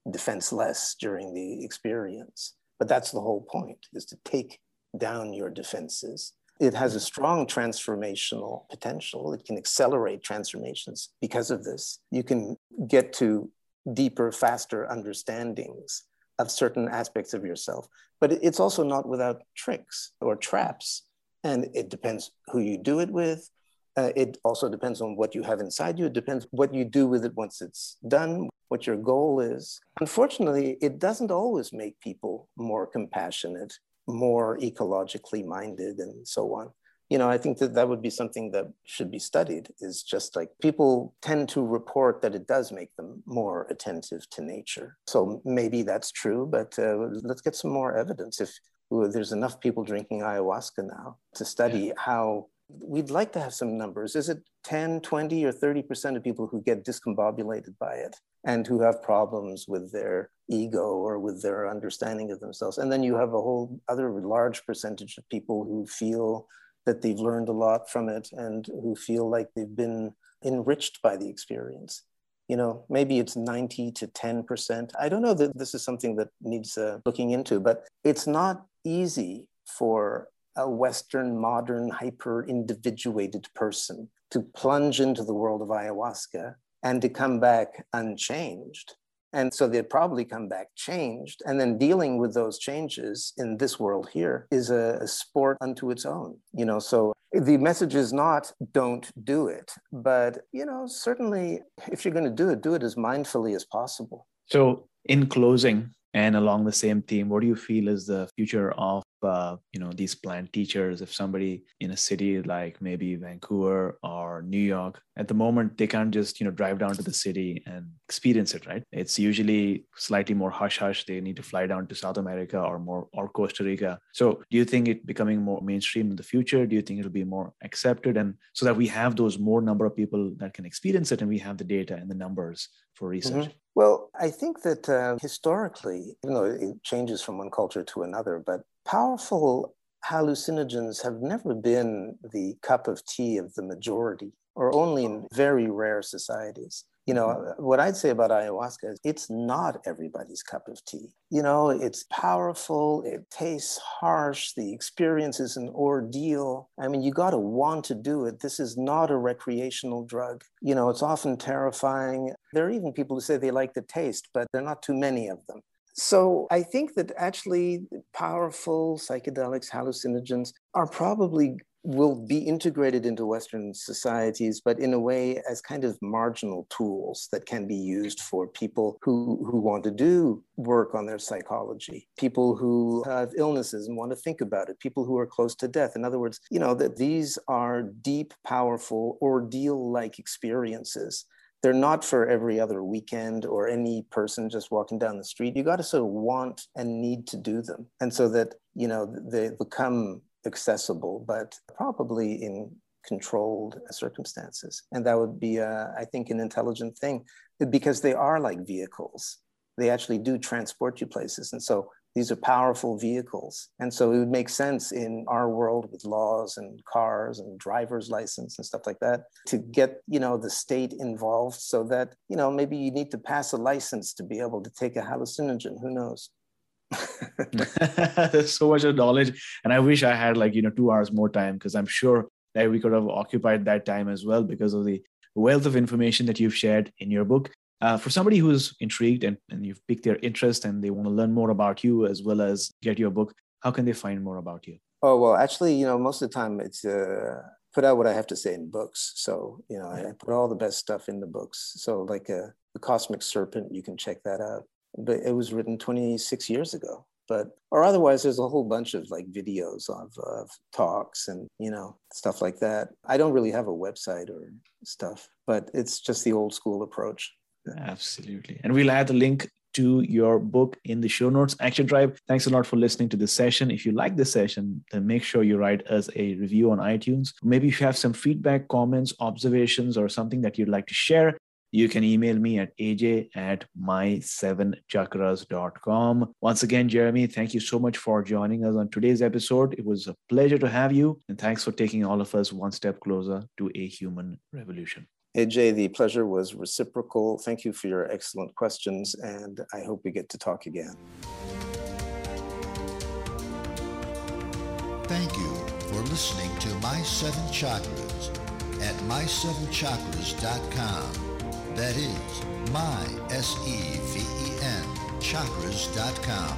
defenseless during the experience, but that's the whole point, is to take down your defenses. It has a strong transformational potential. It can accelerate transformations because of this. You can get to deeper, faster understandings of certain aspects of yourself. But it's also not without tricks or traps. And it depends who you do it with. Uh, it also depends on what you have inside you. It depends what you do with it once it's done, what your goal is. Unfortunately, it doesn't always make people more compassionate, more ecologically minded, and so on. You know, I think that that would be something that should be studied, is just like people tend to report that it does make them more attentive to nature. So maybe that's true, but uh, let's get some more evidence. If there's enough people drinking ayahuasca now to study how, we'd like to have some numbers. Is it ten, twenty, or thirty percent of people who get discombobulated by it and who have problems with their ego or with their understanding of themselves? And then you have a whole other large percentage of people who feel that they've learned a lot from it and who feel like they've been enriched by the experience. You know, maybe it's ninety to ten percent. I don't know, that this is something that needs uh, looking into, but it's not easy for a Western, modern, hyper-individuated person to plunge into the world of ayahuasca and to come back unchanged. And so they'd probably come back changed. And then dealing with those changes in this world here is a, a sport unto its own. You know, so the message is not, don't do it. But, you know, certainly if you're going to do it, do it as mindfully as possible. So in closing, And along the same theme, what do you feel is the future of, uh, you know, these plant teachers? If somebody in a city like maybe Vancouver or New York, at the moment, they can't just, you know, drive down to the city and experience it, right? It's usually slightly more hush-hush. They need to fly down to South America or more or Costa Rica. So do you think it becoming more mainstream in the future? Do you think it'll be more accepted? And so that we have those more number of people that can experience it and we have the data and the numbers for research. Mm-hmm. Well, I think that uh, historically, you know, it changes from one culture to another, but powerful hallucinogens have never been the cup of tea of the majority, or only in very rare societies. You know, what I'd say about ayahuasca is it's not everybody's cup of tea. You know, it's powerful, it tastes harsh, the experience is an ordeal. I mean, you got to want to do it. This is not a recreational drug. You know, it's often terrifying. There are even people who say they like the taste, but there are not too many of them. So I think that actually powerful psychedelics, hallucinogens are probably will be integrated into Western societies, but in a way as kind of marginal tools that can be used for people who, who want to do work on their psychology, people who have illnesses and want to think about it, people who are close to death. In other words, you know, that these are deep, powerful, ordeal-like experiences. They're not for every other weekend or any person just walking down the street. You got to sort of want and need to do them. And so that, you know, they become accessible, but probably in controlled circumstances. And that would be, uh, I think, an intelligent thing, because they are like vehicles. They actually do transport you places. And so these are powerful vehicles. And so it would make sense in our world with laws and cars and driver's license and stuff like that to get, you know, the state involved so that, you know, maybe you need to pass a license to be able to take a hallucinogen. Who knows? There's so much of knowledge, and I wish I had like, you know, two hours more time, because I'm sure that we could have occupied that time as well because of the wealth of information that you've shared in your book. Uh, for somebody who's intrigued and, and you've piqued their interest and they want to learn more about you as well as get your book, how can they find more about you? Oh, well, actually, you know, most of the time it's uh, put out what I have to say in books. So, you know, yeah. I put all the best stuff in the books. So like uh, The Cosmic Serpent, you can check that out. But it was written twenty-six years ago, but, or otherwise there's a whole bunch of like videos of, of talks and, you know, stuff like that. I don't really have a website or stuff, but it's just the old school approach. Absolutely. And we'll add the link to your book in the show notes. Action Tribe, thanks a lot for listening to this session. If you like this session, then make sure you write us a review on iTunes. Maybe if you have some feedback, comments, observations, or something that you'd like to share, you can email me at aj at my seven chakras dot com. Once again, Jeremy, thank you so much for joining us on today's episode. It was a pleasure to have you. And thanks for taking all of us one step closer to a human revolution. A J, the pleasure was reciprocal. Thank you for your excellent questions. And I hope we get to talk again. Thank you for listening to My Seven Chakras at my seven chakras dot com. That is my, S E V E N, chakras dot com.